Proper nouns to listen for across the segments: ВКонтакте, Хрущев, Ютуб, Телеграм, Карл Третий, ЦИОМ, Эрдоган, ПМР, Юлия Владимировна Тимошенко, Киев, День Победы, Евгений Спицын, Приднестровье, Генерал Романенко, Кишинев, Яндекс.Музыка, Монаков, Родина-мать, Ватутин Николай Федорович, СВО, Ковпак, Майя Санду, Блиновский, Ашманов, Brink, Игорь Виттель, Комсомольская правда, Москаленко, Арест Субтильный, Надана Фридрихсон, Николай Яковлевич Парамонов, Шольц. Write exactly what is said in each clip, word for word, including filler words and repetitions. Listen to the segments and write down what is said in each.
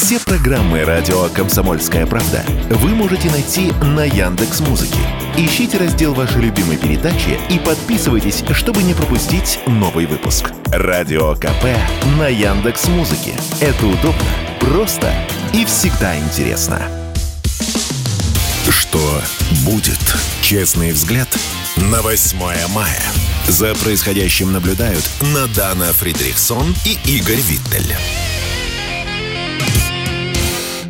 Все программы радио «Комсомольская правда» вы можете найти на Яндекс.Музыке. Ищите раздел вашей любимой передачи и подписывайтесь, чтобы не пропустить новый выпуск. Радио КП на Яндекс.Музыке. Это удобно, просто и всегда интересно. Что будет? Честный взгляд на восьмое мая. За происходящим наблюдают Надана Фридрихсон и Игорь Виттель.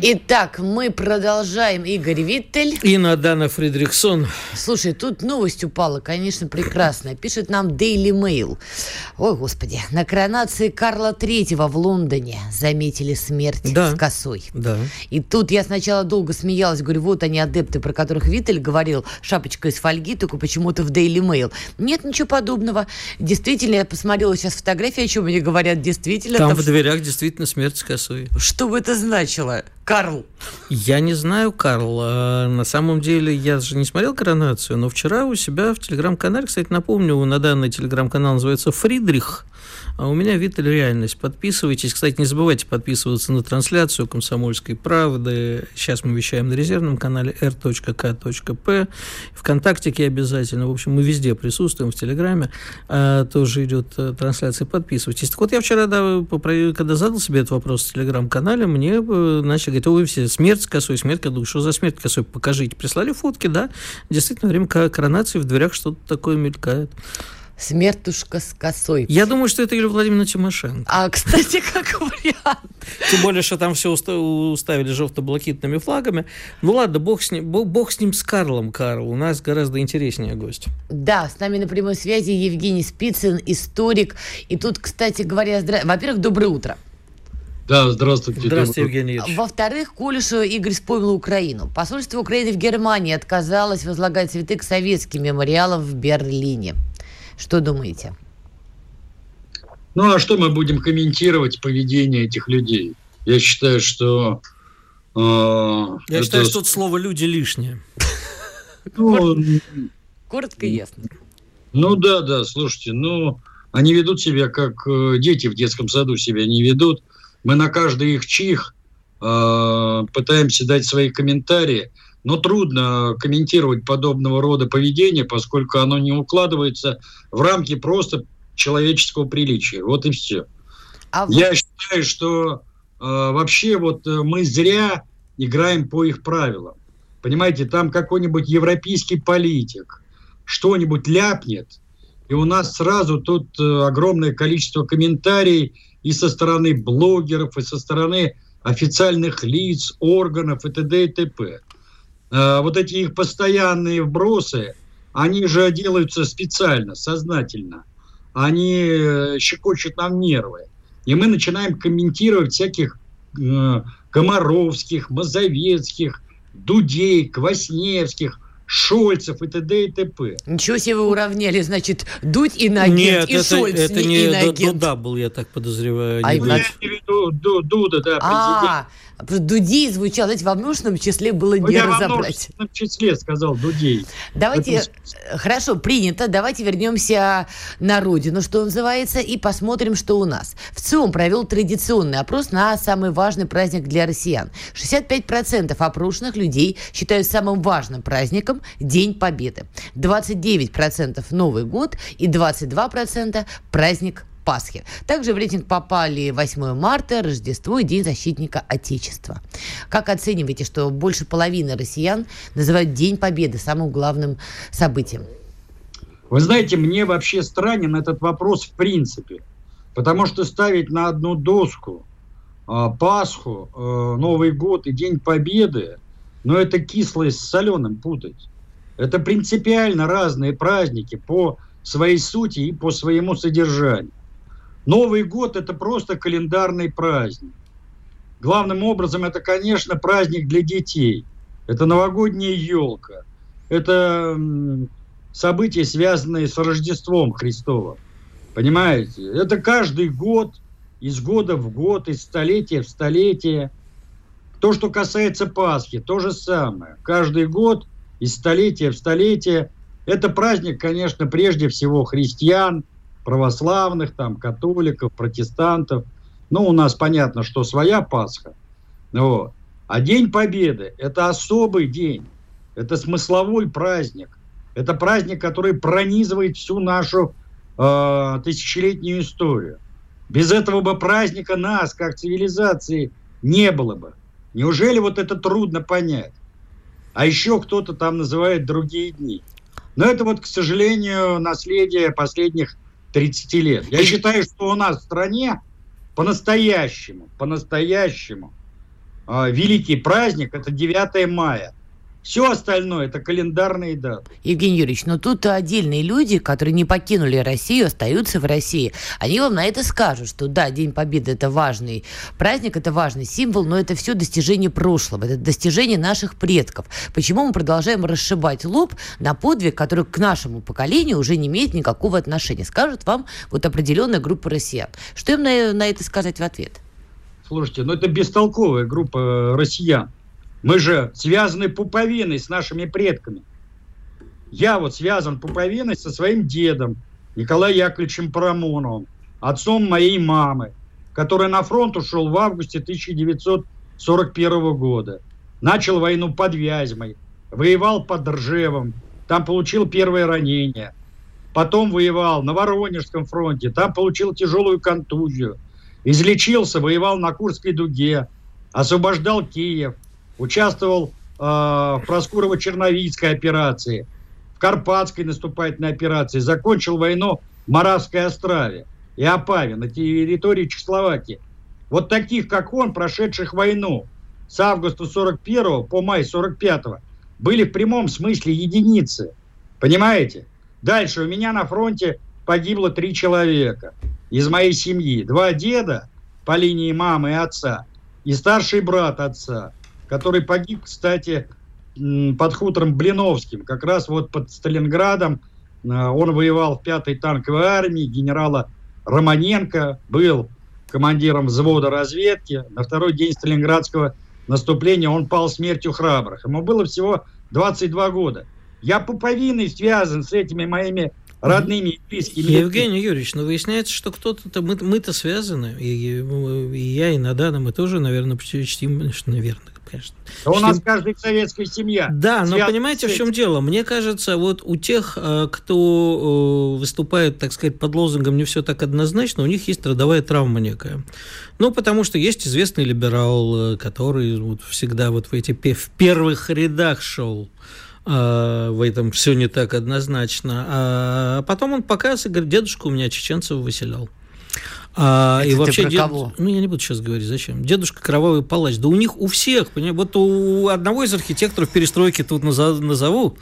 Итак, мы продолжаем. Игорь Виттель. И Надана Фридрихсон. Слушай, тут новость упала, конечно, прекрасная. Пишет нам Daily Mail. Ой, господи. На коронации Карла Третьего в Лондоне заметили смерть да. с косой. Да. И тут я сначала долго смеялась. Говорю, вот они, адепты, про которых Виттель говорил. Шапочка из фольги, только почему-то в Daily Mail. Нет ничего подобного. Действительно, я посмотрела сейчас фотографии, о чем они говорят. Действительно. Там, там в дверях действительно смерть с косой. Что бы это значило? Карл. Я не знаю, Карл. А на самом деле, я же не смотрел коронацию, но вчера у себя в телеграм-канале, кстати, напомню, на данный телеграм-канал называется «Фридрих», а у меня «Виттель. Реальность». Подписывайтесь. Кстати, не забывайте подписываться на трансляцию «Комсомольской правды». Сейчас мы вещаем на резервном канале эр точка ка точка пэ. ВКонтактике обязательно. В общем, мы везде присутствуем, в Телеграме. А, тоже идет трансляция. Подписывайтесь. Так вот, я вчера, да, когда задал себе этот вопрос в телеграм-канале, мне начали говорить, это вы все, смерть с косой, смерть, я думаю, что за смерть косой, покажите. Прислали фотки, да, действительно, во время коронации в дверях что-то такое мелькает. Смертушка с косой. Я думаю, что это Юлия Владимировна Тимошенко. А, кстати, как вариант. Тем более, что там все уставили желто-блакитными флагами. Ну ладно, бог с ним, бог с ним, с Карлом, Карл. У нас гораздо интереснее гость. Да, с нами на прямой связи Евгений Спицын, историк. И тут, кстати говоря, здра... во-первых, доброе утро. Да, здравствуйте. Здравствуйте, Евгений Ильич. Во-вторых, коль уж Игорь вспомнил Украину. Посольство Украины в Германии отказалось возлагать цветы к советским мемориалам в Берлине. Что думаете? Ну, а что мы будем комментировать поведение этих людей? Я считаю, что... Э, Я это... считаю, что слово «люди» лишнее. Коротко и ясно. Ну, да, да, слушайте, ну, они ведут себя, как дети в детском саду себя не ведут. Мы на каждый их чих э, пытаемся дать свои комментарии, но трудно комментировать подобного рода поведение, поскольку оно не укладывается в рамки просто человеческого приличия. Вот и все. А вот... Я считаю, что э, вообще вот мы зря играем по их правилам. Понимаете, там какой-нибудь европейский политик что-нибудь ляпнет, и у нас сразу тут э, огромное количество комментариев, и со стороны блогеров, и со стороны официальных лиц, органов и т.д. и т.п. А, вот эти их постоянные вбросы, они же делаются специально, сознательно. Они щекочут нам нервы. И мы начинаем комментировать всяких э, Комаровских, Мазовецких, Дудей, Квасневских, Шольцев и т.д. и т.п. Ничего себе вы уравняли, значит, Дудь иноагент. Нет, и это, Шольц это не иноагент. Нет, Дуда был, я так подозреваю. А Дуда, Дуда, Дуда, да, а, президент. Дудей звучал, знаете, во множественном числе было не я разобрать. Я во множественном числе сказал Дудей. Давайте, это... хорошо, принято, давайте вернемся на родину, что называется, и посмотрим, что у нас. В ЦИОМ провел традиционный опрос на самый важный праздник для россиян. шестьдесят пять процентов опрошенных людей считают самым важным праздником День Победы, двадцать девять процентов Новый год и двадцать два процента праздник Пасхи. Также в рейтинг попали восьмое марта, Рождество и День защитника Отечества. Как оцениваете, что больше половины россиян называют День Победы самым главным событием? Вы знаете, мне вообще странен этот вопрос в принципе, потому что ставить на одну доску э, Пасху, э, Новый год и День Победы, но это кислое с соленым путать. Это принципиально разные праздники по своей сути и по своему содержанию. Новый год – это просто календарный праздник. Главным образом это, конечно, праздник для детей. Это новогодняя елка. Это события, связанные с Рождеством Христовым. Понимаете? Это каждый год, из года в год, из столетия в столетие. То, что касается Пасхи, то же самое. Каждый год, из столетия в столетие, это праздник, конечно, прежде всего христиан, православных, там, католиков, протестантов. Ну, у нас понятно, что своя Пасха. Вот. А День Победы – это особый день, это смысловой праздник, это праздник, который пронизывает всю нашу э, тысячелетнюю историю. Без этого бы праздника нас, как цивилизации, не было бы. Неужели вот это трудно понять? А еще кто-то там называет другие дни. Но это вот, к сожалению, наследие последних тридцати лет. Я считаю, что у нас в стране по-настоящему, по-настоящему э, великий праздник – это девятое мая. Все остальное – это календарные даты. Евгений Юрьевич, но тут отдельные люди, которые не покинули Россию, остаются в России. Они вам на это скажут, что да, День Победы – это важный праздник, это важный символ, но это все достижение прошлого, это достижение наших предков. Почему мы продолжаем расшибать лоб на подвиг, который к нашему поколению уже не имеет никакого отношения? Скажут вам вот определенная группа россиян. Что им на, на это сказать в ответ? Слушайте, ну это бестолковая группа россиян. Мы же связаны пуповиной с нашими предками. Я вот связан пуповиной со своим дедом, Николаем Яковлевичем Парамоновым, отцом моей мамы, который на фронт ушел в августе тысяча девятьсот сорок первого года. Начал войну под Вязьмой, воевал под Ржевом, там получил первое ранение. Потом воевал на Воронежском фронте, там получил тяжелую контузию. Излечился, воевал на Курской дуге, освобождал Киев. Участвовал э, в Проскурово-Черновицкой операции, в Карпатской наступательной операции. Закончил войну в Моравской Острове и Опаве на территории Чехословакии. Вот таких, как он, прошедших войну с августа сорок первого по май сорок пятого, были в прямом смысле единицы. Понимаете? Дальше у меня на фронте погибло три человека из моей семьи. Два деда по линии мамы и отца и старший брат отца, который погиб, кстати, под хутором Блиновским. Как раз вот под Сталинградом он воевал в пятой танковой армии генерала Романенко, был командиром взвода разведки. На второй день сталинградского наступления он пал смертью храбрых. Ему было всего двадцать два года. Я пуповиной связан с этими моими родными и близкими. Евгений Юрьевич, ну выясняется, что кто-то, мы, мы-то связаны, и, и я, и Надана, мы тоже, наверное, чтим, наверное, конечно. Да у нас Чем... каждая советская семья. Да, но понимаете, в чем дело? Мне кажется, вот у тех, кто выступает, так сказать, под лозунгом «не все так однозначно», у них есть родовая травма некая. Ну, потому что есть известный либерал, который вот всегда вот в, эти, в первых рядах шел. В этом все не так однозначно. А потом он показ и говорит: дедушка у меня чеченцев выселял. А, и вообще дед... Ну, я не буду сейчас говорить, зачем. Дедушка кровавый палач. Да у них у всех, понимаете, вот у одного из архитекторов перестройки тут назову,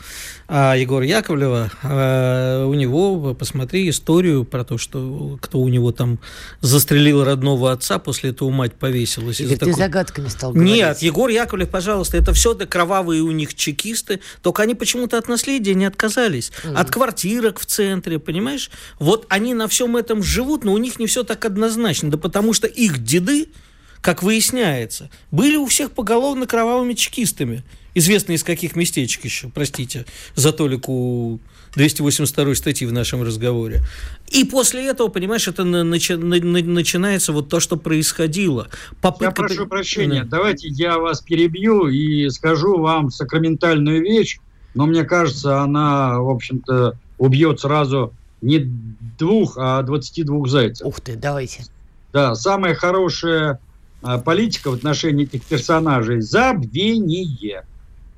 а, Егора Яковлева, а, у него, посмотри, историю про то, что кто у него там застрелил родного отца, после этого мать повесилась. Игорь, ты такой... загадками стал говорить. Нет, Егор Яковлев, пожалуйста, это все да кровавые у них чекисты, только они почему-то от наследия не отказались. Mm-hmm. От квартирок в центре, понимаешь? Вот они на всем этом живут, но у них не все так однозначно, да потому что их деды, как выясняется, были у всех поголовно кровавыми чекистами. Известно из каких местечек еще, простите, за толику двести восемьдесят второй статьи в нашем разговоре. И после этого, понимаешь, это начи- начинается вот то, что происходило. Попытка... Я прошу прощения, да. Давайте я вас перебью и скажу вам сакраментальную вещь, но мне кажется, она, в общем-то, убьет сразу... не двух, а двадцати двух зайцев. Ух ты, давайте. Да, самая хорошая а, политика в отношении этих персонажей – забвение.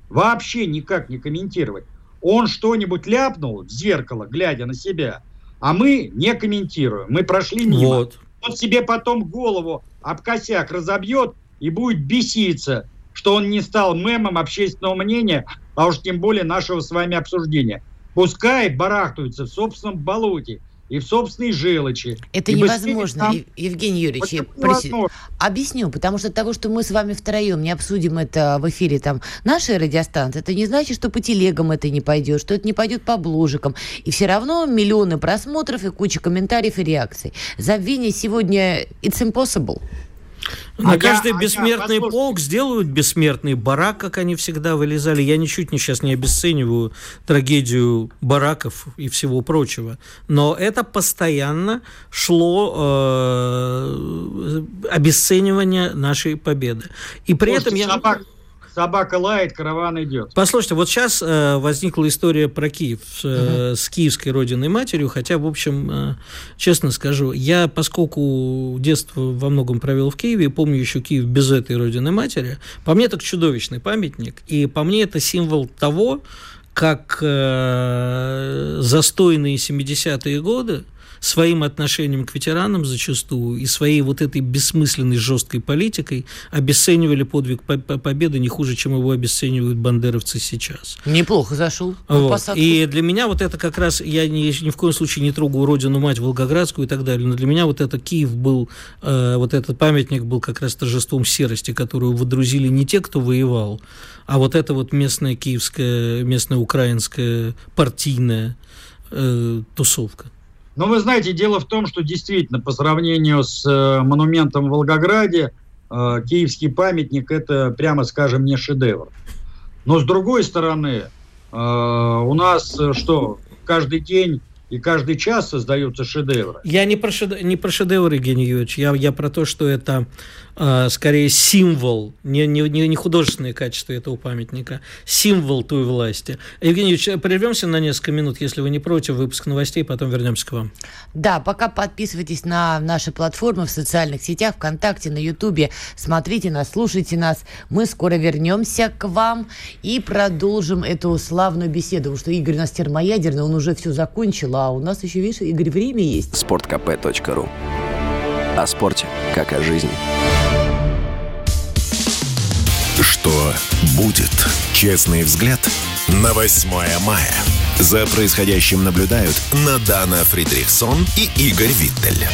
Вообще никак не комментировать. Он что-нибудь ляпнул в зеркало, глядя на себя, а мы не комментируем. Мы прошли мимо. Вот. Он себе потом голову об косяк разобьет и будет беситься, что он не стал мемом общественного мнения, а уж тем более нашего с вами обсуждения. Пускай барахтаются в собственном болоте и в собственной желчи. Это невозможно, там... Евгений Юрьевич. Я проси... Объясню, потому что от того, что мы с вами втроем не обсудим это в эфире там нашей радиостанции, это не значит, что по телегам это не пойдет, что это не пойдет по бложикам. И все равно миллионы просмотров и куча комментариев и реакций. Забвение сегодня it's impossible. Но а я, каждый а бессмертный я, полк сделают бессмертный барак, как они всегда вылезали. Я ничуть не сейчас не обесцениваю трагедию бараков и всего прочего. Но это постоянно шло э, обесценивание нашей победы. И при Может, этом я... Собак... Собака лает, караван идет. Послушайте, вот сейчас э, возникла история про Киев э, uh-huh. с киевской родиной матерью, хотя, в общем, э, честно скажу, я, поскольку детство во многом провел в Киеве, и помню еще Киев без этой родины матери, по мне так чудовищный памятник, и по мне это символ того, как э, застойные семидесятые годы своим отношением к ветеранам зачастую и своей вот этой бессмысленной жесткой политикой обесценивали подвиг победы не хуже, чем его обесценивают бандеровцы сейчас. Неплохо зашел. Вот. И для меня вот это как раз, я ни, ни в коем случае не трогаю Родину-мать Волгоградскую и так далее, но для меня вот это Киев был, э, вот этот памятник был как раз торжеством серости, которую водрузили не те, кто воевал, а вот это вот местная киевская, местная украинская партийная э, тусовка. Но вы знаете, дело в том, что действительно, по сравнению с э, монументом в Волгограде, э, киевский памятник – это, прямо скажем, не шедевр. Но, с другой стороны, э, у нас э, что, каждый день и каждый час создаются шедевры. Я не про, шед... не про шедевры, Евгений Юрьевич, я, я про то, что это э, скорее символ, не, не, не художественные качества этого памятника, символ той власти. Евгений Юрьевич, прервемся на несколько минут, если вы не против, выпуск новостей, потом вернемся к вам. Да, пока подписывайтесь на наши платформы в социальных сетях, ВКонтакте, на Ютубе, смотрите нас, слушайте нас. Мы скоро вернемся к вам и продолжим эту славную беседу, потому что Игорь у нас термоядерный, он уже все закончил, а у нас еще, видишь, Игорь, время есть. спорт ка пэ точка ру. О спорте, как о жизни. Что будет? Честный взгляд на восьмое мая. За происходящим наблюдают Надана Фридрихсон и Игорь Виттель.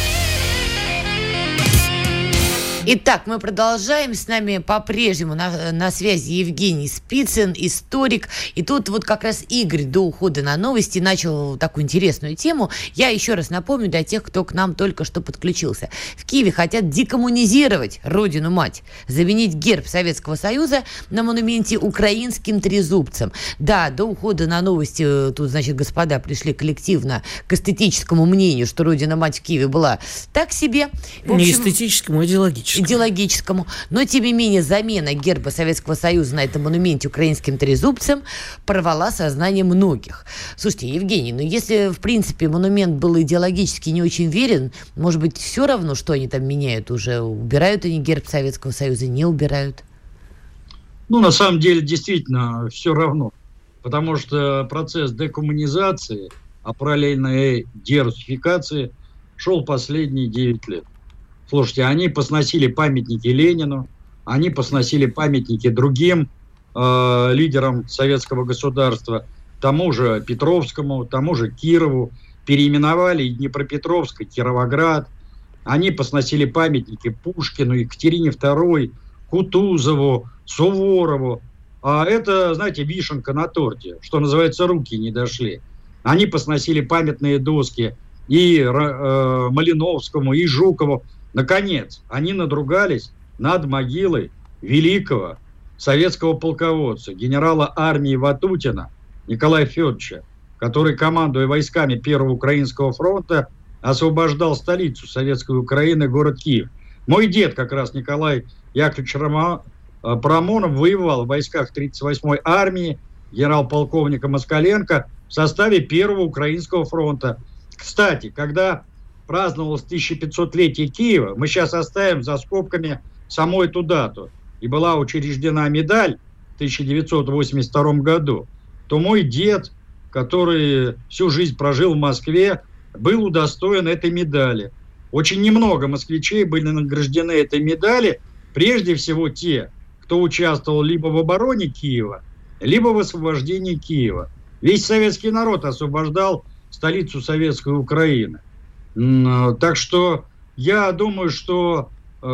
Итак, мы продолжаем. С нами по-прежнему на, на связи Евгений Спицын, историк. И тут вот как раз Игорь до ухода на новости начал такую интересную тему. Я еще раз напомню для тех, кто к нам только что подключился. В Киеве хотят декоммунизировать родину-мать, заменить герб Советского Союза на монументе украинским трезубцем. Да, до ухода на новости тут, значит, господа пришли коллективно к эстетическому мнению, что родина-мать в Киеве была так себе. В общем, не эстетическому, а идеологическому. идеологическому, но, тем не менее, замена герба Советского Союза на этом монументе украинским трезубцем порвала сознание многих. Слушайте, Евгений, ну если, в принципе, монумент был идеологически не очень верен, может быть, все равно, что они там меняют уже? Убирают они герб Советского Союза, не убирают? Ну, на самом деле, действительно, все равно. Потому что процесс декоммунизации, а параллельно и дерусификации, шел последние девять лет. Слушайте, они посносили памятники Ленину, они посносили памятники другим э, лидерам советского государства, тому же Петровскому, тому же Кирову, переименовали Днепропетровск и Кировоград. Они посносили памятники Пушкину, Екатерине второй, Кутузову, Суворову. А это, знаете, вишенка на торте, что называется, руки не дошли. Они посносили памятные доски и э, Малиновскому, и Жукову. Наконец, они надругались над могилой великого советского полководца, генерала армии Ватутина Николая Федоровича, который, командуя войсками Первого Украинского фронта, освобождал столицу Советской Украины, город Киев. Мой дед, как раз Николай Яковлевич Парамонов, воевал в войсках тридцать восьмой армии генерал-полковника Москаленко в составе Первого Украинского фронта. Кстати, когда праздновалось тысяча пятисотлетие Киева, мы сейчас оставим за скобками саму эту дату, и была учреждена медаль в тысяча девятьсот восемьдесят втором году, то мой дед, который всю жизнь прожил в Москве, был удостоен этой медали. Очень немного москвичей были награждены этой медалью, прежде всего те, кто участвовал либо в обороне Киева, либо в освобождении Киева. Весь советский народ освобождал столицу Советской Украины. Так что я думаю, что э,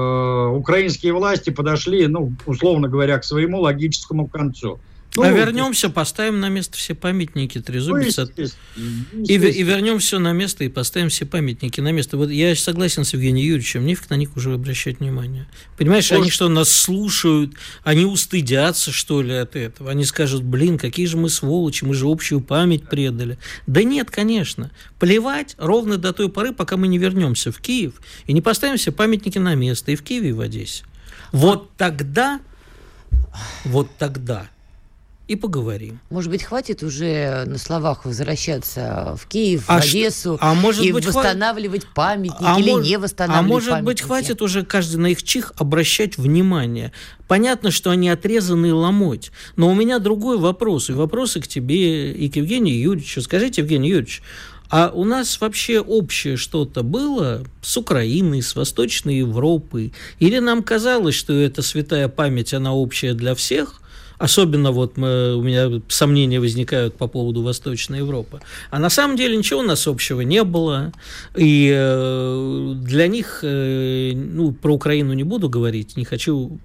украинские власти подошли, ну, условно говоря, к своему логическому концу. Ну, а вернемся, поставим на место все памятники, трезубец. Ну, естественно, естественно. И, и вернем все на место и поставим все памятники на место. Вот я согласен с Евгением Юрьевичем, нефиг на них уже обращать внимание. Понимаешь, Может... они что, нас слушают, они устыдятся, что ли, от этого? Они скажут, блин, какие же мы сволочи, мы же общую память предали. Да нет, конечно. Плевать ровно до той поры, пока мы не вернемся в Киев и не поставим все памятники на место и в Киеве, и в Одессе. Вот тогда, вот тогда... и поговорим. Может быть, хватит уже на словах возвращаться в Киев, а в Одессу, а может и быть, восстанавливать хват... памятники а или мож... не восстанавливать А может памятники. Быть, хватит уже каждый на их чих обращать внимание. Понятно, что они отрезаны и ломоть. Но у меня другой вопрос. И вопросы к тебе и к Евгению Юрьевичу. Скажите, Евгений Юрьевич, а у нас вообще общее что-то было с Украиной, с Восточной Европой? Или нам казалось, что эта святая память, она общая для всех? Особенно вот мы, у меня сомнения возникают по поводу Восточной Европы. А на самом деле ничего у нас общего не было. И э, для них, э, ну, про Украину не буду говорить, не хочу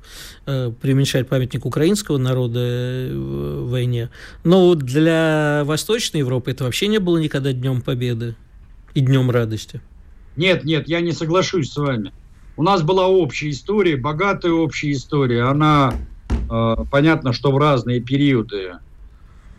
э, преуменьшать памятник украинского народа в войне. Но для Восточной Европы это вообще не было никогда Днем Победы и Днем Радости. Нет, нет, я не соглашусь с вами. У нас была общая история, богатая общая история. Она... Понятно, что в разные периоды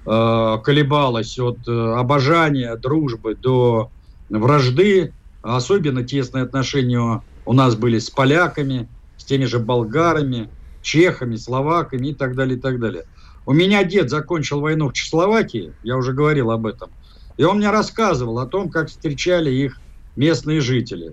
э, колебалось от обожания, дружбы до вражды. Особенно тесные отношения у нас были с поляками, с теми же болгарами, чехами, словаками и так далее, и так далее. У меня дед закончил войну в Чехословакии, я уже говорил об этом, и он мне рассказывал о том, как встречали их местные жители.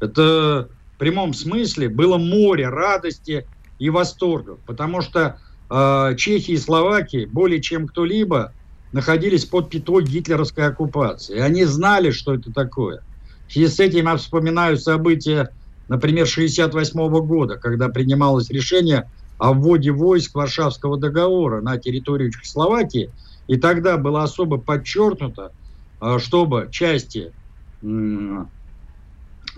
Это в прямом смысле было море радости и восторгов, потому что э, Чехия и Словакия более чем кто-либо находились под пятой гитлеровской оккупации. И они знали, что это такое. В связи с этим я вспоминаю события, например, шестьдесят восьмого года, когда принималось решение о вводе войск Варшавского договора на территорию Чехословакии. И тогда было особо подчеркнуто, э, чтобы части э,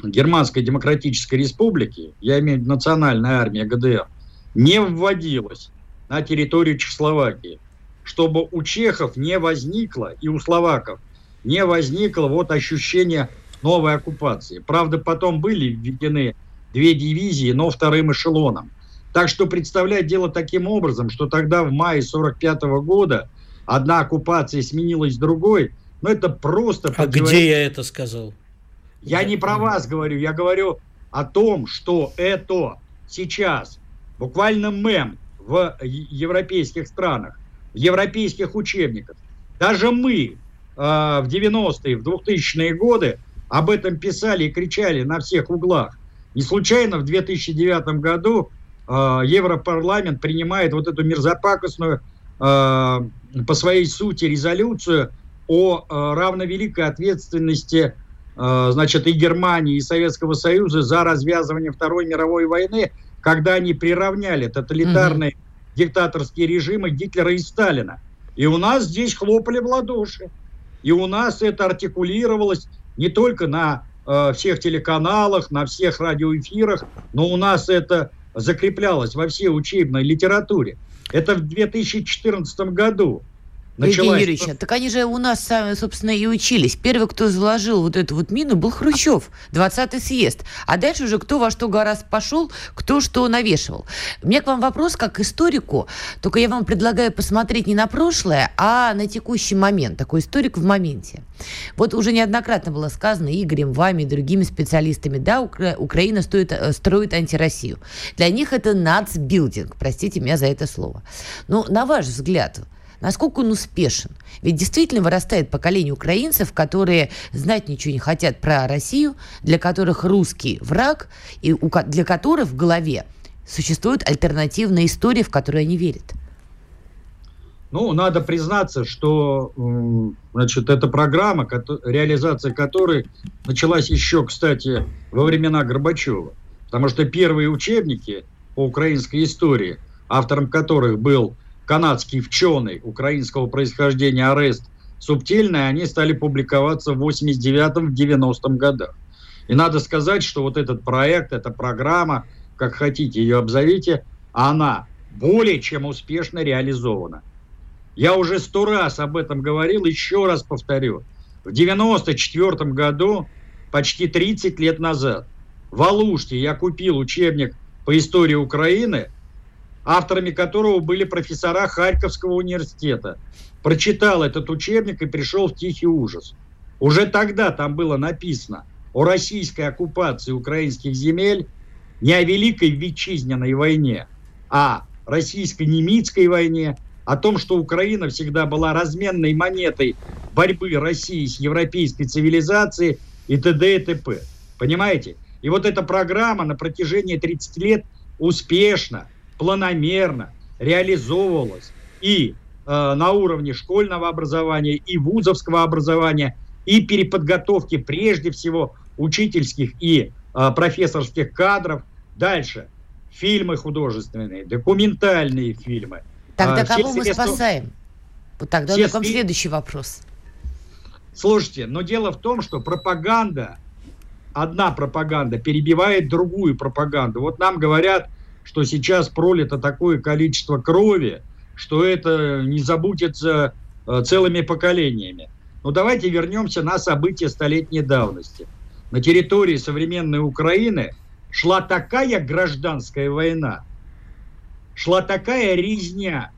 Германской Демократической Республики, я имею в виду национальная армия ГДР, не вводилась на территорию Чехословакии, чтобы у чехов не возникло и у словаков не возникло вот ощущение новой оккупации. Правда, потом были введены две дивизии, но вторым эшелоном. Так что представлять дело таким образом, что тогда в мае сорок пятого года одна оккупация сменилась другой, но это просто... А поддев... где я это сказал? Я не про вас говорю, я говорю о том, что это сейчас буквально мем в европейских странах, в европейских учебниках. Даже мы э, в девяностые, в двухтысячные годы об этом писали и кричали на всех углах. Не случайно в две тысячи девятом году э, Европарламент принимает вот эту мерзопакостную э, по своей сути резолюцию о э, равновеликой ответственности значит, и Германии, и Советского Союза за развязывание Второй мировой войны, когда они приравняли тоталитарные mm-hmm. диктаторские режимы Гитлера и Сталина. И у нас здесь хлопали в ладоши. И у нас это артикулировалось не только на э, всех телеканалах, на всех радиоэфирах, но у нас это закреплялось во всей учебной литературе. Это в две тысячи четырнадцатом году. Началась... Евгений Юрьевич, так они же у нас сами, собственно, и учились. Первый, кто заложил вот эту вот мину, был Хрущев, двадцатый съезд. А дальше уже кто во что гораздо пошел, кто что навешивал. У меня к вам вопрос как к историку, только я вам предлагаю посмотреть не на прошлое, а на текущий момент. Такой историк в моменте. Вот уже неоднократно было сказано Игорем, вами и другими специалистами, да, Укра... Украина стоит, строит антироссию. Для них это нацбилдинг, простите меня за это слово. Но на ваш взгляд... Насколько он успешен? Ведь действительно вырастает поколение украинцев, которые знать ничего не хотят про Россию, для которых русский враг, и для которых в голове существует альтернативная история, в которую они верят. Ну, надо признаться, что значит, эта программа, реализация которой началась еще, кстати, во времена Горбачева. Потому что первые учебники по украинской истории, автором которых был канадский ученый украинского происхождения Арест Субтильный, они стали публиковаться в восемьдесят девятом, в девяностом годах. И надо сказать, что вот этот проект, эта программа, как хотите ее обзовите, она более чем успешно реализована. Я уже сто раз об этом говорил, еще раз повторю. В девяносто четвёртом году, почти тридцать лет назад, в Алуште я купил учебник по истории Украины, авторами которого были профессора Харьковского университета. Прочитал этот учебник и пришел в тихий ужас. Уже тогда там было написано о российской оккупации украинских земель, не о Великой Отечественной войне, а о российско-немецкой войне, о том, что Украина всегда была разменной монетой борьбы России с европейской цивилизацией и т.д. и т.п. Понимаете? И вот эта программа на протяжении тридцати лет успешно, планомерно реализовывалась и э, на уровне школьного образования, и вузовского образования, и переподготовки прежде всего учительских и э, профессорских кадров. Дальше фильмы художественные, документальные фильмы. Тогда а, кого мы средства... спасаем? Тогда все... такой следующий вопрос. Слушайте, но дело в том, что пропаганда, одна пропаганда перебивает другую пропаганду. Вот нам говорят, что сейчас пролито такое количество крови, что это не забудется э, целыми поколениями. Но давайте вернемся на события столетней давности. На территории современной Украины шла такая гражданская война, шла такая резня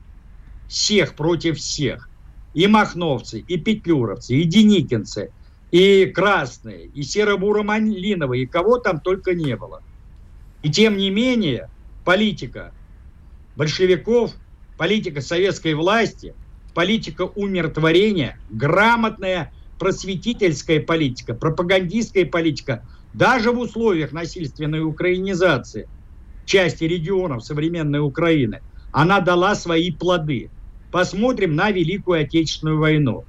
всех против всех. И махновцы, и петлюровцы, и деникинцы, и красные, и серо-буро-малиновые, и кого там только не было. И тем не менее политика большевиков, политика советской власти, политика умиротворения, грамотная просветительская политика, пропагандистская политика, даже в условиях насильственной украинизации части регионов современной Украины, она дала свои плоды. Посмотрим на Великую Отечественную войну.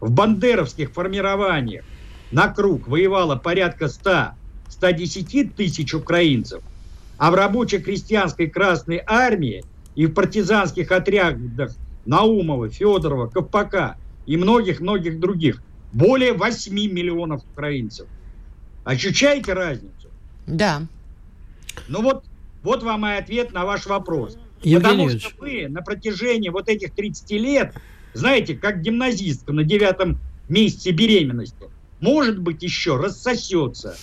В бандеровских формированиях на круг воевало порядка ста - ста десяти тысяч украинцев, а в рабоче-крестьянской Красной Армии и в партизанских отрядах Наумова, Федорова, Ковпака и многих-многих других более восьми миллионов украинцев. Ощущаете разницу? Да. Ну вот, вот вам и ответ на ваш вопрос. Потому что вы на протяжении вот этих тридцати лет, знаете, как гимназистка на девятом месяце беременности, может быть, еще рассосется.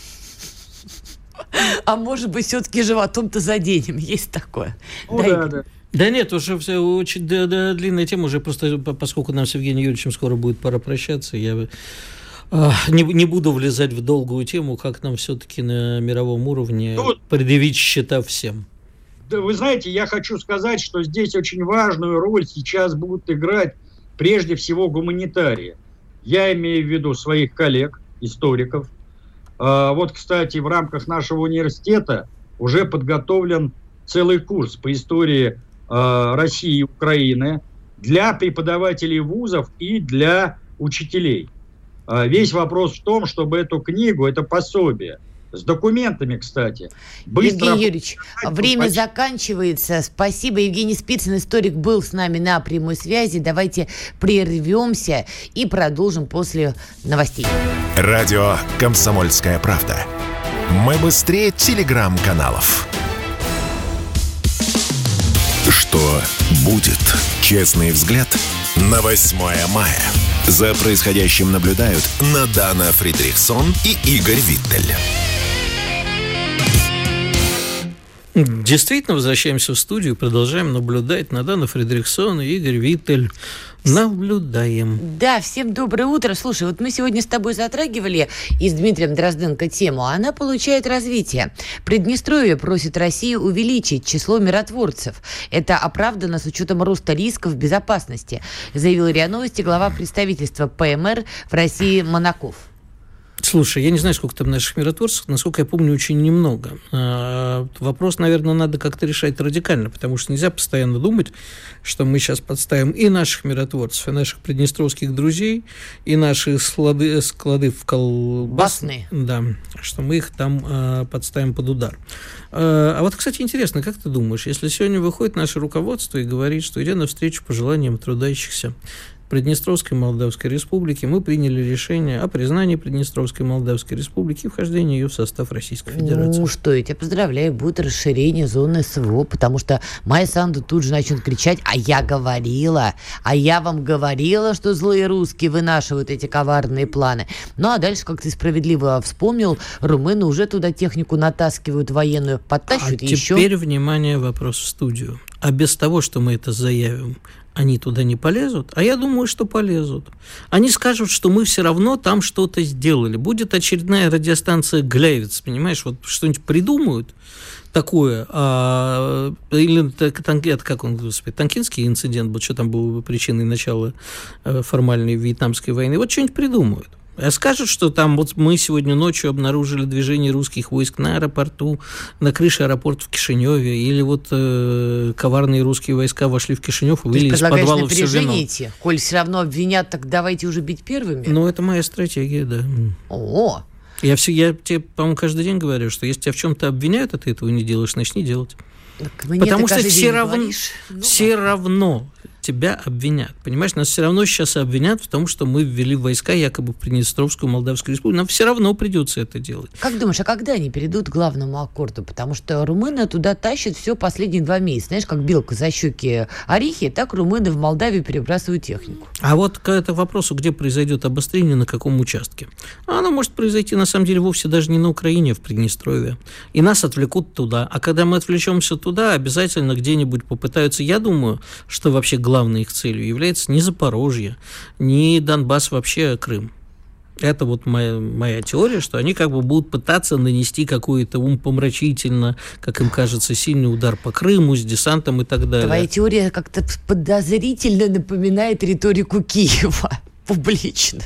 А может быть, все-таки животом-то заденем. Есть такое. Ну, да, да. Да нет, уже все очень да, да, длинная тема. Уже просто, поскольку нам с Евгением Юрьевичем скоро будет пора прощаться, я э, не, не буду влезать в долгую тему, как нам все-таки на мировом уровне Тут... предъявить счета всем. Вы знаете, я хочу сказать, что здесь очень важную роль сейчас будут играть прежде всего гуманитарии. Я имею в виду своих коллег, историков. Вот, кстати, в рамках нашего университета уже подготовлен целый курс по истории России и Украины для преподавателей вузов и для учителей. Весь вопрос в том, чтобы эту книгу, это пособие, с документами, кстати. Быстро... Евгений Юрьевич, время почти... заканчивается. Спасибо. Евгений Спицын, историк, был с нами на прямой связи. Давайте прервемся и продолжим после новостей. Радио «Комсомольская правда». Мы быстрее телеграм-каналов. Что будет? Честный взгляд на восьмое мая. За происходящим наблюдают Надана Фридрихсон и Игорь Виттель. Действительно, возвращаемся в студию, продолжаем наблюдать. Надана Фридрихсон и Игорь Виттель. Наблюдаем. Да, всем доброе утро. Слушай, вот мы сегодня с тобой затрагивали и с Дмитрием Дрозденко тему. Она получает развитие. Приднестровье просит Россию увеличить число миротворцев. Это оправдано с учетом роста рисков безопасности, заявил РИА Новости глава представительства ПМР в России Монаков. Слушай, я не знаю, сколько там наших миротворцев, насколько я помню, очень немного. Вопрос, наверное, надо как-то решать радикально, потому что нельзя постоянно думать, что мы сейчас подставим и наших миротворцев, и наших приднестровских друзей, и наши склады, склады в колбасны, да, что мы их там подставим под удар. А вот, кстати, интересно, как ты думаешь, если сегодня выходит наше руководство и говорит, что идя навстречу пожеланиям трудящихся, Приднестровской Молдавской Республики, мы приняли решение о признании Приднестровской Молдавской Республики и вхождении ее в состав Российской Федерации. Ну что, я тебя поздравляю, будет расширение зоны СВО, потому что Майя Санду тут же начнет кричать: а я говорила, а я вам говорила, что злые русские вынашивают эти коварные планы. Ну а дальше, как ты справедливо вспомнил, румыны уже туда технику натаскивают, военную подтащивают. А еще... теперь, внимание, вопрос в студию. А без того, что мы это заявим, они туда не полезут? А я думаю, что полезут. Они скажут, что мы все равно там что-то сделали. Будет очередная радиостанция «Глявец», понимаешь? Вот что-нибудь придумают такое. А, или это как он, господи, Танкинский инцидент был, что там было причиной начала формальной вьетнамской войны. Вот что-нибудь придумают. Скажут, что там вот мы сегодня ночью обнаружили движение русских войск на аэропорту, на крыше аэропорта в Кишиневе, или вот э, коварные русские войска вошли в Кишинев и вылили из подвала все вино. Коль все равно обвинят, так давайте уже бить первыми. Ну, это моя стратегия, да. О-о-о! Я, все, я тебе, по-моему, каждый день говорю, что если тебя в чем-то обвиняют, а ты этого не делаешь, начни делать. Потому что все равно, ну, все равно тебя обвинят. Понимаешь, нас все равно сейчас обвинят в том, что мы ввели войска якобы в Приднестровскую Молдавскую Республику. Нам все равно придется это делать. Как думаешь, а когда они перейдут к главному аккорду? Потому что румыны туда тащат все последние два месяца. Знаешь, как белка за щеки орехи, так румыны в Молдавию перебрасывают технику. А вот к этому вопросу, где произойдет обострение, на каком участке? Оно может произойти, на самом деле, вовсе даже не на Украине, а в Приднестровье. И нас отвлекут туда. А когда мы отвлечемся туда, обязательно где-нибудь попытаются. Я думаю, что вообще главной их целью является не Запорожье, не Донбасс, вообще, а Крым. Это вот моя, моя теория, что они как бы будут пытаться нанести какой-то умопомрачительно, как им кажется, сильный удар по Крыму с десантом и так далее. Твоя теория как-то подозрительно напоминает риторику Киева публично.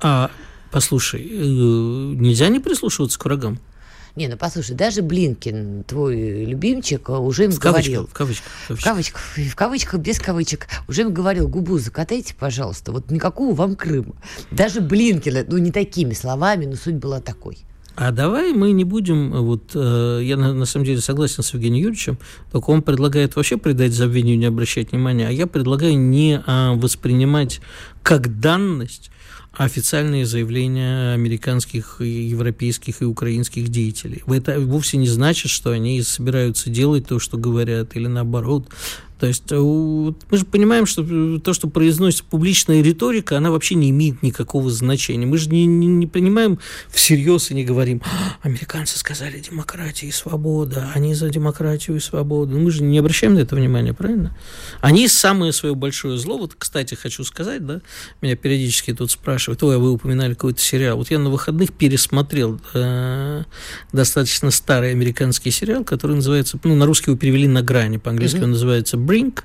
А, послушай, нельзя не прислушиваться к врагам? Не, ну послушай, даже Блинкин, твой любимчик, уже им в говорил... Кавычках, в кавычках. В кавычках, в кавычках, без кавычек. Уже им говорил: губу закатайте, пожалуйста, вот никакого вам Крыма. Даже Блинкин, ну не такими словами, но суть была такой. А давай мы не будем, вот, э, я на, на самом деле согласен с Евгением Юрьевичем, только он предлагает вообще придать забвению, не обращать внимания, а я предлагаю не а, воспринимать как данность официальные заявления американских, европейских и украинских деятелей. Это вовсе не значит, что они собираются делать то, что говорят, или наоборот. То есть мы же понимаем, что то, что произносится публичная риторика, она вообще не имеет никакого значения. Мы же не, не, не принимаем всерьез и не говорим: американцы сказали демократия и свобода, они за демократию и свободу. Мы же не обращаем на это внимания, правильно? Они самое свое большое зло, вот, кстати, хочу сказать, да, меня периодически тут спрашивают: ой, а вы упоминали какой-то сериал. Вот я на выходных пересмотрел э, достаточно старый американский сериал, который называется, ну, на русский его перевели «На грани», по-английски mm-hmm. он называется «Brink»,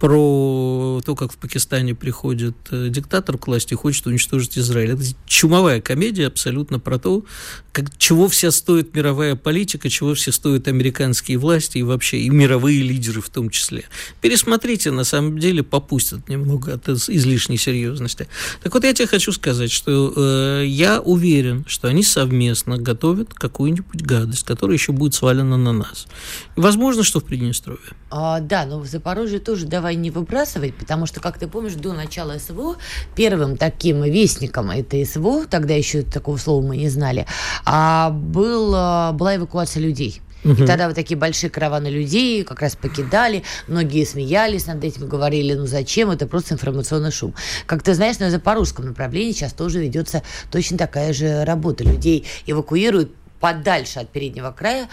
про то, как в Пакистане приходит диктатор к власти и хочет уничтожить Израиль. Это чумовая комедия абсолютно про то, как, чего вся стоит мировая политика, чего все стоят американские власти и вообще, и мировые лидеры в том числе. Пересмотрите, на самом деле попустят немного от излишней серьезности. Так вот, я тебе хочу сказать, что э, я уверен, что они совместно готовят какую-нибудь гадость, которая еще будет свалена на нас. И возможно, что в Приднестровье. А, да, но в Запорожье тоже давай не выбрасывать, потому что, как ты помнишь, до начала СВО первым таким вестником этой СВО, тогда еще такого слова мы не знали, а был, была эвакуация людей. И тогда вот такие большие караваны людей как раз покидали, многие смеялись над этим, говорили: ну зачем, это просто информационный шум. Как ты знаешь, на запорожском направлении сейчас тоже ведется точно такая же работа. Людей эвакуируют подальше от переднего края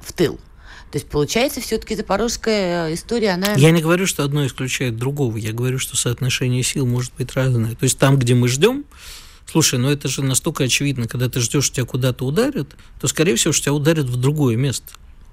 в тыл. То есть, получается, все-таки запорожская история, она... Я не говорю, что одно исключает другого. Я говорю, что соотношение сил может быть разное. То есть, там, где мы ждем... Слушай, ну это же настолько очевидно. Когда ты ждешь, тебя куда-то ударят, то, скорее всего, тебя ударят в другое место.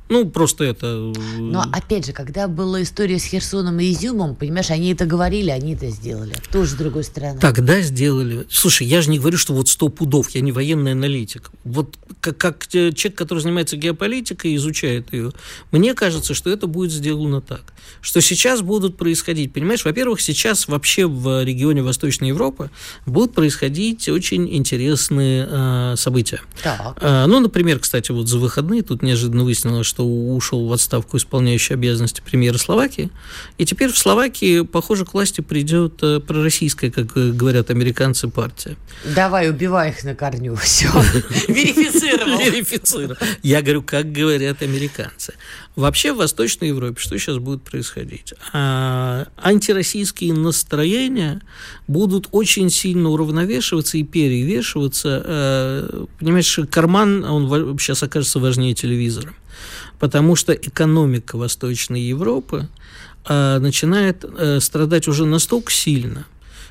Ну, просто это... Но, опять же, когда была история с Херсоном и Изюмом, понимаешь, они это говорили, они это сделали. Тоже с другой стороны. Тогда сделали. Слушай, я же не говорю, что вот сто пудов, я не военный аналитик. Вот как, как человек, который занимается геополитикой и изучает ее, мне кажется, что это будет сделано так. Что сейчас будут происходить, понимаешь, во-первых, сейчас вообще в регионе Восточной Европы будут происходить очень интересные э, события. Так. Э, ну, например, кстати, вот за выходные тут неожиданно выяснилось, что что ушел в отставку исполняющий обязанности премьера Словакии, и теперь в Словакии, похоже, к власти придет пророссийская, как говорят американцы, партия. Давай, убивай их на корню, все. Верифицировал. Верифицировал. Я говорю, как говорят американцы. Вообще в Восточной Европе что сейчас будет происходить? Антироссийские настроения будут очень сильно уравновешиваться и перевешиваться. Понимаешь, карман, он сейчас окажется важнее телевизора, потому что экономика Восточной Европы начинает страдать уже настолько сильно,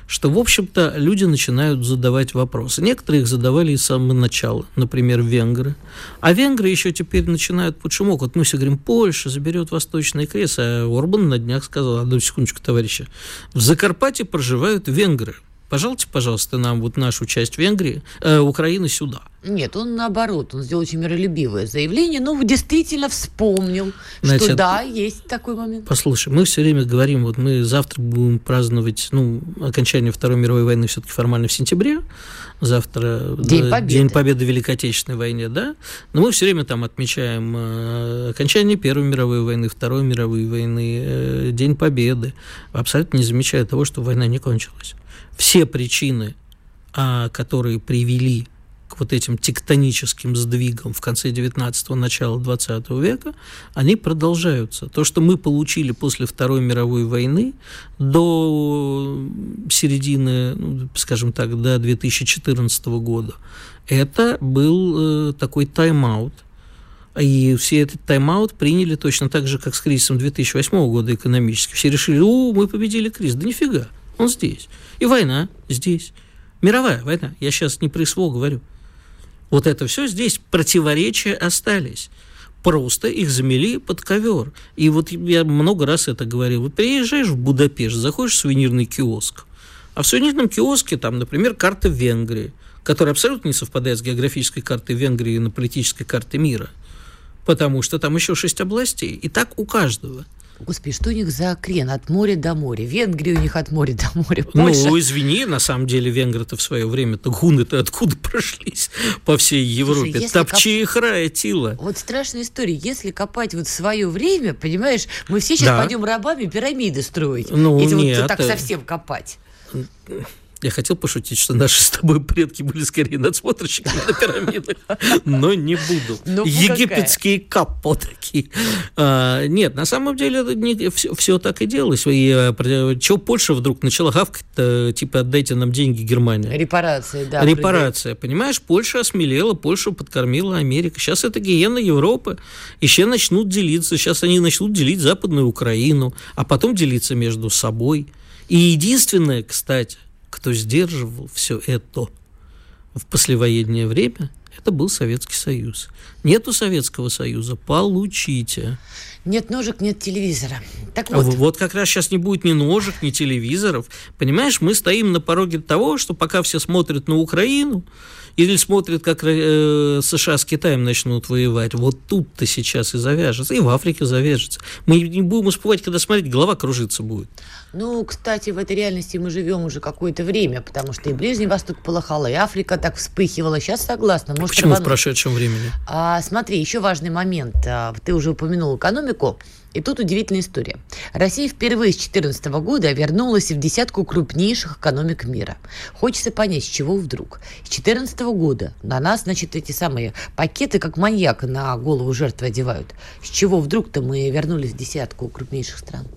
что, в общем-то, люди начинают задавать вопросы. Некоторые их задавали с самого начала, например, венгры. А венгры еще теперь начинают под шумок. Вот мы все говорим, Польша заберет Восточный Крест, а Орбан на днях сказал, одну секундочку, товарищи, в Закарпатье проживают венгры. Пожалуйте, пожалуйста, нам вот нашу часть Венгрии, э, Украины сюда. Нет, он наоборот, он сделал очень миролюбивое заявление, но действительно вспомнил, Значит, что да, есть такой момент. Послушай, мы все время говорим, вот мы завтра будем праздновать, ну, окончание Второй мировой войны все-таки формально в сентябре, завтра День, да, Победы. День Победы в Великой Отечественной войне, да, но мы все время там отмечаем э, окончание Первой мировой войны, Второй мировой войны, э, День Победы, абсолютно не замечая того, что война не кончилась. Все причины, которые привели к вот этим тектоническим сдвигам в конце девятнадцатого, начало двадцатого века, они продолжаются. То, что мы получили после Второй мировой войны до середины, ну, скажем так, до две тысячи четырнадцатого года, это был такой тайм-аут. И все этот тайм-аут приняли точно так же, как с кризисом две тысячи восьмого года экономически. Все решили, о, мы победили кризис. Да нифига. Он здесь. И война здесь. Мировая война. Я сейчас не про СВО говорю. Вот это все здесь. Противоречия остались. Просто их замели под ковер. И вот я много раз это говорил. Вот приезжаешь в Будапешт, заходишь в сувенирный киоск. А в сувенирном киоске там, например, карта Венгрии, которая абсолютно не совпадает с географической картой Венгрии и на политической карте мира. Потому что там еще шесть областей. И так у каждого. Господи, что у них за крен от моря до моря? Венгрия у них от моря до моря. Польша. Ну, извини, на самом деле венгры-то в свое время-то, гунны-то откуда прошлись по всей Европе? Слушай, топчи коп... и храя тила. Вот страшная история. Если копать вот в свое время, понимаешь, мы все сейчас да. пойдем рабами пирамиды строить. Ну, если нет, вот так совсем копать. Я хотел пошутить, что наши с тобой предки были скорее надсмотрщиками на пирамидах, но не буду. Ну, египетские капо такие. А, нет, на самом деле не, все, все так и делалось. И, чего Польша вдруг начала гавкать-то, типа, отдайте нам деньги, Германия. Репарации, да. Репарация. Придет. Понимаешь, Польша осмелела, Польшу подкормила Америка. Сейчас это гиена Европы. И сейчас начнут делиться. Сейчас они начнут делить Западную Украину, а потом делиться между собой. И единственное, кстати, кто сдерживал все это в послевоенное время, это был Советский Союз. Нету Советского Союза, получите. Нет ножек, нет телевизора. Так вот. Вот как раз сейчас не будет ни ножек, ни телевизоров. Понимаешь, мы стоим на пороге того, что пока все смотрят на Украину, или смотрят, как э, США с Китаем начнут воевать. Вот тут-то сейчас и завяжется, и в Африке завяжется. Мы не будем успевать, когда смотреть, голова кружиться будет. Ну, кстати, в этой реальности мы живем уже какое-то время, потому что и Ближний Восток полыхал, и Африка так вспыхивала. Сейчас согласна. Может, почему рвануть в прошедшем времени? А, смотри, еще важный момент. Ты уже упомянул экономику. И тут удивительная история. Россия впервые с две тысячи четырнадцатого года вернулась в десятку крупнейших экономик мира. Хочется понять, с чего вдруг. С две тысячи четырнадцатого года на нас, значит, эти самые пакеты, как маньяк, на голову жертвы одевают. С чего вдруг-то мы вернулись в десятку крупнейших стран?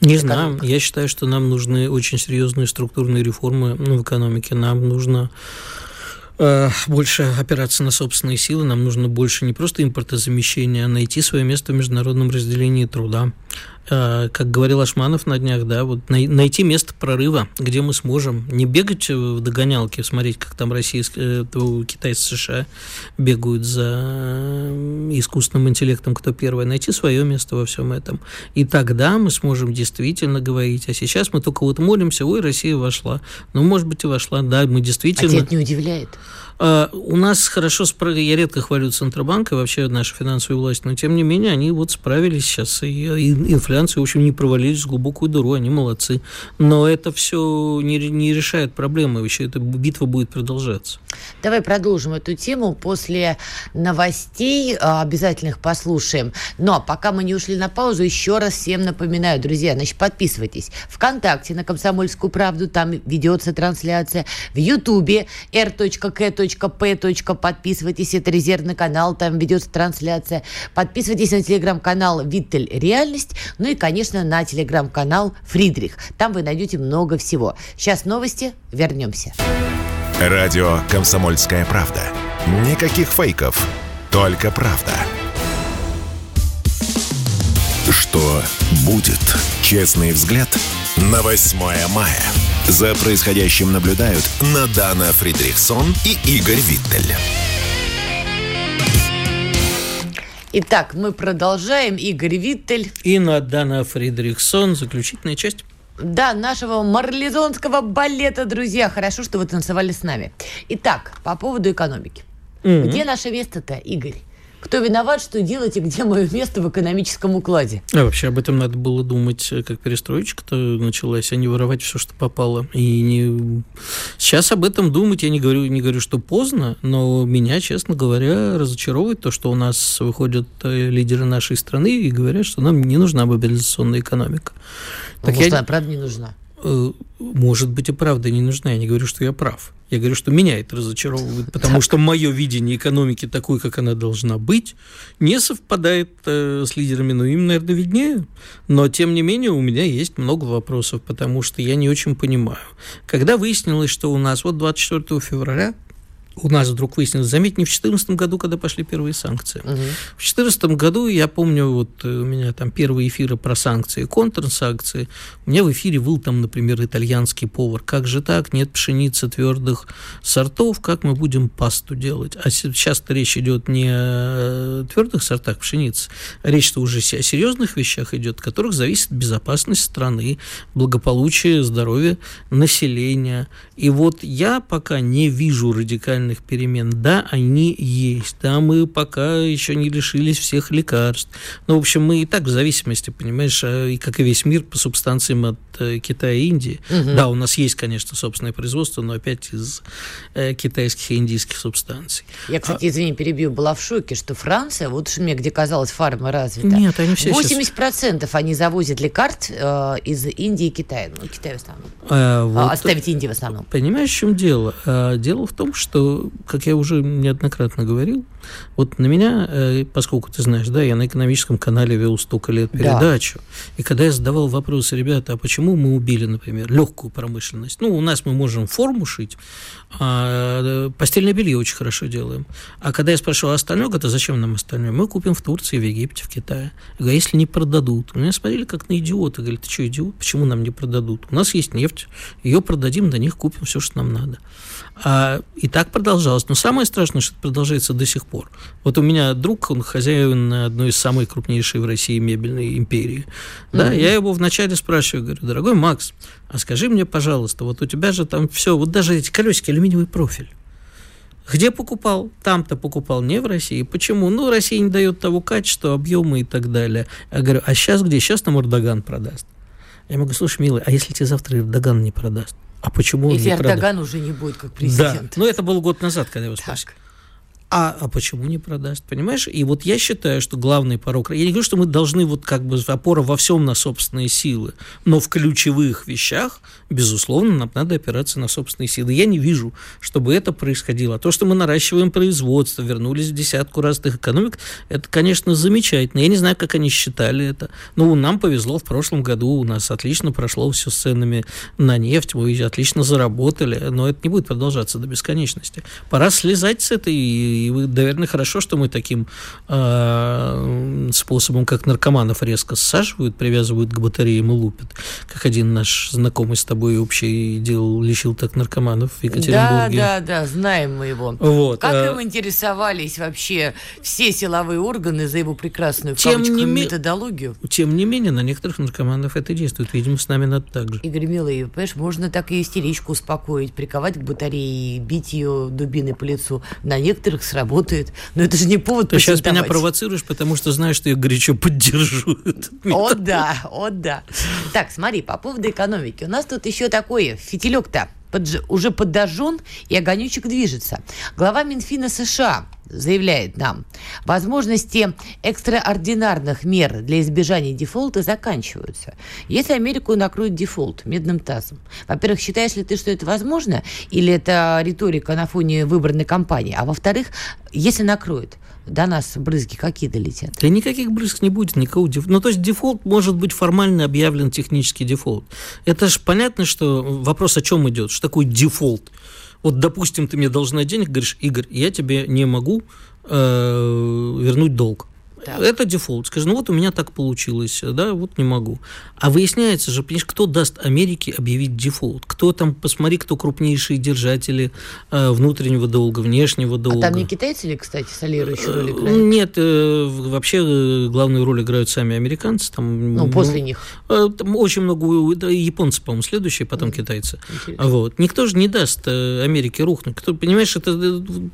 Не знаю. Я считаю, что нам нужны очень серьезные структурные реформы, ну, в экономике. Нам нужно больше опираться на собственные силы, нам нужно больше не просто импортозамещения, а найти свое место в международном разделении труда. Как говорил Ашманов на днях, да, вот найти место прорыва, где мы сможем не бегать в догонялке, смотреть, как там Россия, Китай, США бегают за искусственным интеллектом, кто первый, найти свое место во всем этом. И тогда мы сможем действительно говорить. А сейчас мы только вот молимся, ой, Россия вошла. Ну, может быть, и вошла, да, мы действительно... А тебя это не удивляет? у нас хорошо справились, я редко хвалю Центробанк и вообще нашу финансовую власть, но тем не менее они вот справились сейчас, и инфляцию, в общем, не провалились в глубокую дыру, они молодцы. Но это все не, не решает проблемы, вообще эта битва будет продолжаться. Давай продолжим эту тему после новостей, обязательно их послушаем. Но пока мы не ушли на паузу, еще раз всем напоминаю, друзья, значит, подписывайтесь ВКонтакте на «Комсомольскую правду», там ведется трансляция, в Ютубе эр точка ка точка пэ точка подписывайтесь, это резервный канал, там ведется трансляция. Подписывайтесь на телеграм-канал «Виттель. Реальность», ну и, конечно, на телеграм-канал «Фридрих». Там вы найдете много всего. Сейчас новости, вернемся. Радио «Комсомольская правда». Никаких фейков, только правда. Что будет? Честный взгляд на восьмое мая. За происходящим наблюдают Надана Фридрихсон и Игорь Виттель. Итак, мы продолжаем. Игорь Виттель. И Надана Фридрихсон. Заключительная часть. Да, нашего марлезонского балета, друзья. Хорошо, что вы танцевали с нами. Итак, по поводу экономики. Mm-hmm. Где наше место-то, Игорь? Кто виноват, что делать и где мое место в экономическом укладе? А вообще об этом надо было думать, как перестройка-то началась, а не воровать все, что попало. И не... сейчас об этом думать я не говорю, не говорю, что поздно, но меня, честно говоря, разочаровывает то, что у нас выходят лидеры нашей страны и говорят, что нам не нужна мобилизационная экономика. Так может, я... она правда не нужна? Может быть, и правда не нужна. Я не говорю, что я прав. Я говорю, что меня это разочаровывает, потому так. что мое видение экономики такой, как она должна быть, не совпадает э, с лидерами. Ну, им, наверное, виднее. Но, тем не менее, у меня есть много вопросов, потому что я не очень понимаю. Когда выяснилось, что у нас вот двадцать четвёртого февраля у нас вдруг выяснилось, заметь, не в две тысячи четырнадцатом году, когда пошли первые санкции. Угу. В две тысячи четырнадцатом году, я помню, вот у меня там первые эфиры про санкции, контрсанкции. У меня в эфире был там, например, итальянский повар. Как же так? Нет пшеницы твердых сортов. Как мы будем пасту делать? А сейчас-то речь идет не о твердых сортах пшеницы. Речь-то уже о серьезных вещах идет, от которых зависит безопасность страны, благополучие, здоровье населения. И вот я пока не вижу радикально перемен. Да, они есть. Да, мы пока еще не лишились всех лекарств. Ну, в общем, мы и так в зависимости, понимаешь, и как и весь мир по субстанциям от э, Китая и Индии. Угу. Да, у нас есть, конечно, собственное производство, но опять из э, китайских и индийских субстанций. Я, кстати, а... извини, перебью, была в шоке, что Франция, вот уж мне где казалось фарма развита. Нет, они все восемьдесят процентов сейчас... они завозят лекарств э, из Индии и Китая. Ну, Китай в основном. А, вот... а, оставить Индию в основном. Понимаешь, в чем дело? А, дело в том, что как я уже неоднократно говорил, вот на меня, поскольку ты знаешь, да, я на экономическом канале вел столько лет передачу, да. И когда я задавал вопросы, ребята, а почему мы убили, например, легкую промышленность? Ну, у нас мы можем форму шить, а постельное белье очень хорошо делаем. А когда я спрашивал, а остальное, это зачем нам остальное? Мы купим в Турции, в Египте, в Китае. Я говорю, а если не продадут? Меня смотрели как на идиота, говорили, ты что, идиот? Почему нам не продадут? У нас есть нефть, ее продадим, до них купим все, что нам надо. А, и так продолжалось. Но самое страшное, что это продолжается до сих пор. Вот у меня друг, он хозяин одной из самой крупнейшей в России мебельной империи. Да, mm-hmm. Я его вначале спрашиваю, говорю, дорогой Макс, а скажи мне, пожалуйста, вот у тебя же там все, вот даже эти колесики, алюминиевый профиль. Где покупал? Там-то покупал не в России. Почему? Ну, Россия не дает того качества, объема и так далее. Я говорю, а сейчас где? Сейчас нам Эрдоган продаст. Я ему говорю, слушай, милый, а если тебе завтра Эрдоган не продаст? А почему он не продаст? Если Эрдоган уже не будет как президент. Да, но это было год назад, когда я его спросил. А, а почему не продаст, понимаешь? И вот я считаю, что главный порог... Я не говорю, что мы должны вот как бы опора во всем на собственные силы, но в ключевых вещах, безусловно, нам надо опираться на собственные силы. Я не вижу, чтобы это происходило. А то, что мы наращиваем производство, вернулись в десятку разных экономик, это, конечно, замечательно. Я не знаю, как они считали это. Но нам повезло в прошлом году, у нас отлично прошло все с ценами на нефть, мы отлично заработали, но это не будет продолжаться до бесконечности. Пора слезать с этой... И, наверное, хорошо, что мы таким э, способом, как наркоманов резко саживают, привязывают к батареям и лупят, как один наш знакомый с тобой общий делал, лечил так наркоманов в Екатеринбурге. Да, да, да, знаем мы его. Вот. Как а... им интересовались вообще все силовые органы за его прекрасную, в кавычках, методологию? Тем не менее, на некоторых наркоманов это действует. Видимо, с нами надо так же. Игорь, милый, понимаешь, можно так и истеричку успокоить, приковать к батарее и бить ее дубиной по лицу. На некоторых сработает. Но это же не повод Ты сейчас меня провоцируешь, потому что знаешь, что я горячо поддержу. О да, о да. Так, смотри, по поводу экономики. У нас тут еще такое, фитилек-то подж... уже подожжен, и огонечек движется. Глава Минфина США заявляет нам, возможности экстраординарных мер для избежания дефолта заканчиваются. Если Америку накроют дефолт медным тазом, во-первых, считаешь ли ты, что это возможно, или это риторика на фоне выборной кампании? А во-вторых, если накроют, до нас брызги какие долетят? Да никаких брызг не будет, никакого дефолта. Ну, то есть дефолт может быть формально объявлен, технический дефолт. Это же понятно, что вопрос о чем идет, что такое дефолт. Вот, допустим, ты мне должна денег, говоришь, Игорь, я тебе не могу э, вернуть долг. Так. Это дефолт. Скажи, ну вот у меня так получилось, да, вот не могу. А выясняется же, понимаешь, кто даст Америке объявить дефолт? Кто там, посмотри, кто крупнейшие держатели э, внутреннего долга, внешнего долга. А там не китайцы ли, кстати, солирующую роль играют? Нет, э, вообще главную роль играют сами американцы. Там, ну, после ну, них. Э, там очень много, да, японцы, по-моему, следующие, потом mm. китайцы. Интересно. Вот. Никто же не даст Америке рухнуть. Кто, понимаешь, это,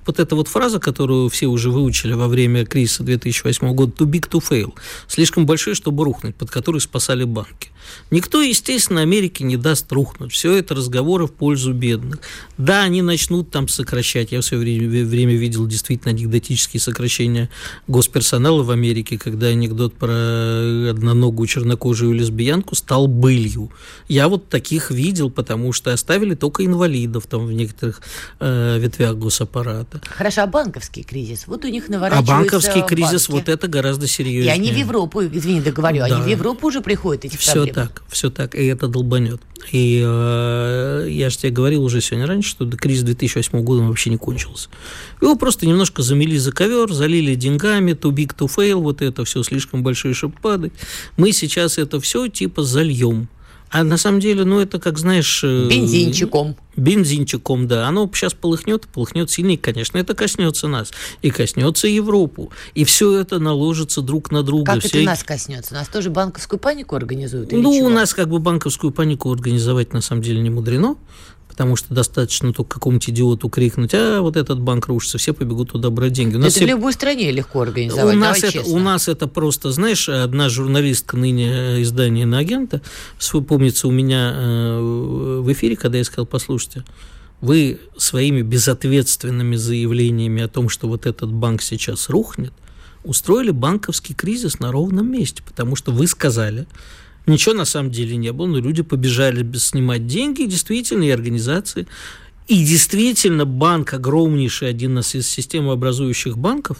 вот эта вот фраза, которую все уже выучили во время кризиса две тысячи восьмого года, год too big to fail, слишком большой, чтобы рухнуть, под который спасали банки. Никто, естественно, Америке не даст рухнуть. Все это разговоры в пользу бедных. Да, они начнут там сокращать. Я в свое время, время видел действительно анекдотические сокращения госперсонала в Америке, когда анекдот про одноногую чернокожую лесбиянку стал былью. Я вот таких видел, потому что оставили только инвалидов там в некоторых э, ветвях госаппарата. Хорошо, а банковский кризис? Вот у них наворачиваются банки. А банковский кризис, банки. Вот это гораздо серьезнее. И они в Европу, извини, договорю, да. Они в Европу уже приходят, эти все проблемы. Так, все так, и это долбанет. И э, я же тебе говорил уже сегодня раньше, что кризис две тысячи восьмого года вообще не кончился. Его просто немножко замели за ковер, залили деньгами, too big to fail, вот это все слишком большое, чтобы падать. Мы сейчас это все типа зальем. А на самом деле, ну, это, как знаешь... Бензинчиком. Бензинчиком, да. Оно сейчас полыхнет, полыхнет сильнее, конечно. Это коснется нас. И коснется Европу. И все это наложится друг на друга. Как все... это нас коснется? Нас тоже банковскую панику организуют? Ну, у нас как бы банковскую панику организовать на самом деле не мудрено. Потому что достаточно только какому-нибудь идиоту крикнуть, а вот этот банк рушится, все побегут туда брать деньги. У нас это все... в любой стране легко организовать, у нас, это, у нас это просто, знаешь, одна журналистка ныне издания «Иноагента», помнится, у меня э, в эфире, когда я сказал, послушайте, вы своими безответственными заявлениями о том, что вот этот банк сейчас рухнет, устроили банковский кризис на ровном месте, потому что вы сказали, ничего на самом деле не было, но люди побежали снимать деньги, действительно, и организации. И действительно, банк огромнейший, один из системообразующих банков,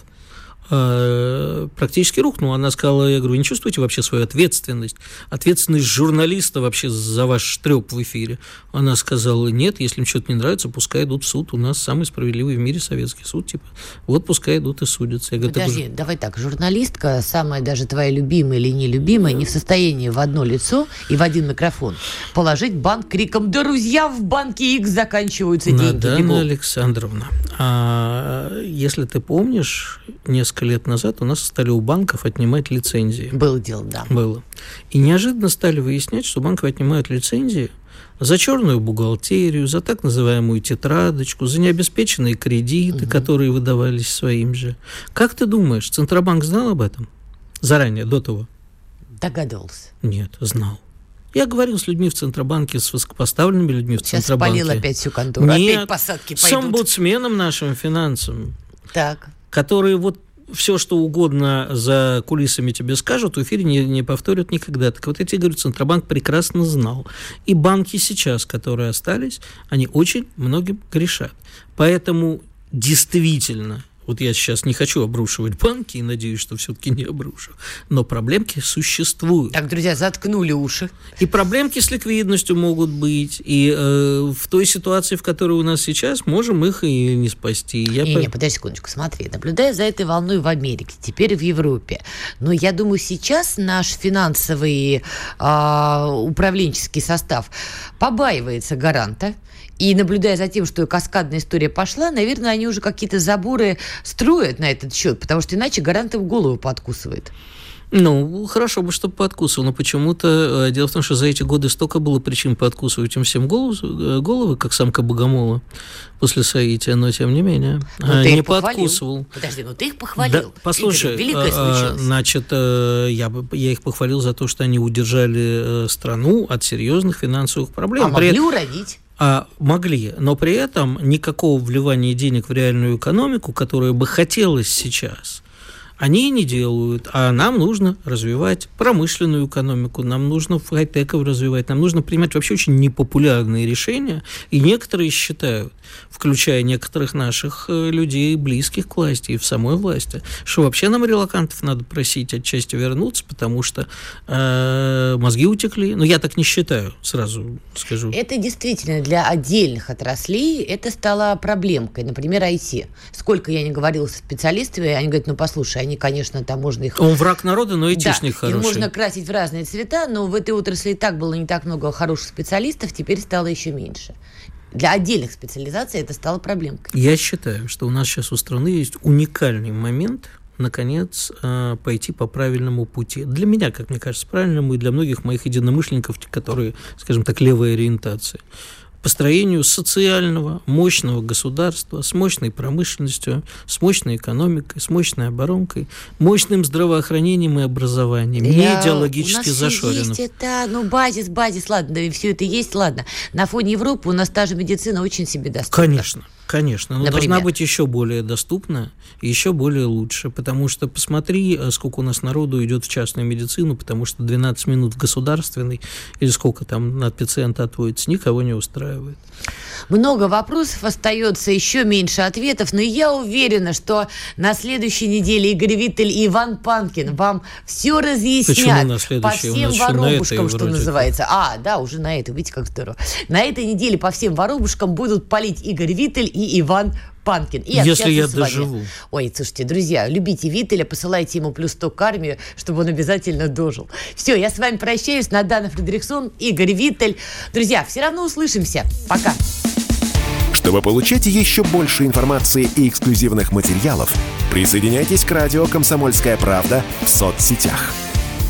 практически рухнул. Она сказала, я говорю, вы не чувствуете вообще свою ответственность? Ответственность журналиста вообще за ваш трёп в эфире? Она сказала, нет, если им что-то не нравится, пускай идут в суд. У нас самый справедливый в мире советский суд. Типа, вот пускай идут и судятся. Я говорю, подожди, так... давай так, журналистка, самая даже твоя любимая или нелюбимая, не в состоянии в одно лицо и в один микрофон положить банк криком, друзья, в банке X заканчиваются деньги. Надана Александровна, а если ты помнишь, несколько лет назад у нас стали у банков отнимать лицензии. Было дело, да. Было. И неожиданно стали выяснять, что банки отнимают лицензии за черную бухгалтерию, за так называемую тетрадочку, за необеспеченные кредиты, угу. которые выдавались своим же. Как ты думаешь, Центробанк знал об этом заранее, до того? Догадывался. Нет, знал. Я говорил с людьми в Центробанке, с высокопоставленными людьми в Сейчас Центробанке. Сейчас спалил опять всю контору. Нет, опять посадки пойдут. С омбудсменом нашим финансовым. Так. Которые вот все, что угодно за кулисами тебе скажут, в эфире не, не повторят никогда. Так вот я тебе говорю, Центробанк прекрасно знал. И банки сейчас, которые остались, они очень многим грешат. Поэтому действительно... Вот я сейчас не хочу обрушивать банки и надеюсь, что все-таки не обрушу. Но проблемки существуют. Так, друзья, заткнули уши. И проблемки с ликвидностью могут быть. И э, в той ситуации, в которой у нас сейчас, можем их и не спасти. Я не, по... не, подожди секундочку. Смотри, наблюдая за этой волной в Америке, теперь в Европе. Но я думаю, сейчас наш финансовый э, управленческий состав побаивается гаранта. И наблюдая за тем, что каскадная история пошла, наверное, они уже какие-то заборы строят на этот счет, потому что иначе гарант им голову подкусывает. Ну, хорошо бы, чтобы подкусывал, но почему-то... Дело в том, что за эти годы столько было причин подкусывать им всем голову, головы, как самка богомола после соития, но тем не менее. А, не подкусывал. Подожди, ну ты их похвалил. Да, послушай, Игорь, а, значит, я, я их похвалил за то, что они удержали страну от серьезных финансовых проблем. А могли При... уронить. А могли, но при этом никакого вливания денег в реальную экономику, которая бы хотелось сейчас, они не делают. А нам нужно развивать промышленную экономику, нам нужно хай-теков развивать, нам нужно принимать вообще очень непопулярные решения. И некоторые считают, включая некоторых наших людей, близких к власти и в самой власти, что вообще нам релокантов надо просить отчасти вернуться, потому что э, мозги утекли. Но я так не считаю, сразу скажу. Это действительно для отдельных отраслей это стало проблемкой. Например, ай ти. Сколько я не говорила с специалистами, они говорят, ну послушай, они, конечно, там можно их... Он враг народа, но айтишник да, хороший. Их можно красить в разные цвета, но в этой отрасли и так было не так много хороших специалистов, теперь стало еще меньше. Для отдельных специализаций это стало проблемкой. Я считаю, что у нас сейчас у страны есть уникальный момент, наконец, пойти по правильному пути. Для меня, как мне кажется, правильному и для многих моих единомышленников, которые, скажем так, левой ориентации. Построению социального, мощного государства с мощной промышленностью, с мощной экономикой, с мощной оборонкой, мощным здравоохранением и образованием, не идеологически зашоренным. Есть это, ну, базис, базис, ладно, да, все это есть, ладно. На фоне Европы у нас та же медицина очень себе доступна. Конечно. Конечно, но Например? должна быть еще более доступна и еще более лучше, потому что посмотри, сколько у нас народу идет в частную медицину, потому что двенадцать минут в государственной, или сколько там на пациента отводится, никого не устраивает. Много вопросов остается, еще меньше ответов, но я уверена, что на следующей неделе Игорь Виттель и Иван Панкин вам все разъяснят по всем воробушкам, что называется. А, да, уже на это, видите, как здорово. На этой неделе по всем воробушкам будут палить Игорь Виттель и Иван Панкин. И Если я доживу. Ой, слушайте, друзья, любите Виттеля, посылайте ему плюс сто к армии, чтобы он обязательно дожил. Все, я с вами прощаюсь. Надана Фридрихсон, Игорь Виттель. Друзья, все равно услышимся. Пока. Чтобы получать еще больше информации и эксклюзивных материалов, присоединяйтесь к радио «Комсомольская правда» в соцсетях.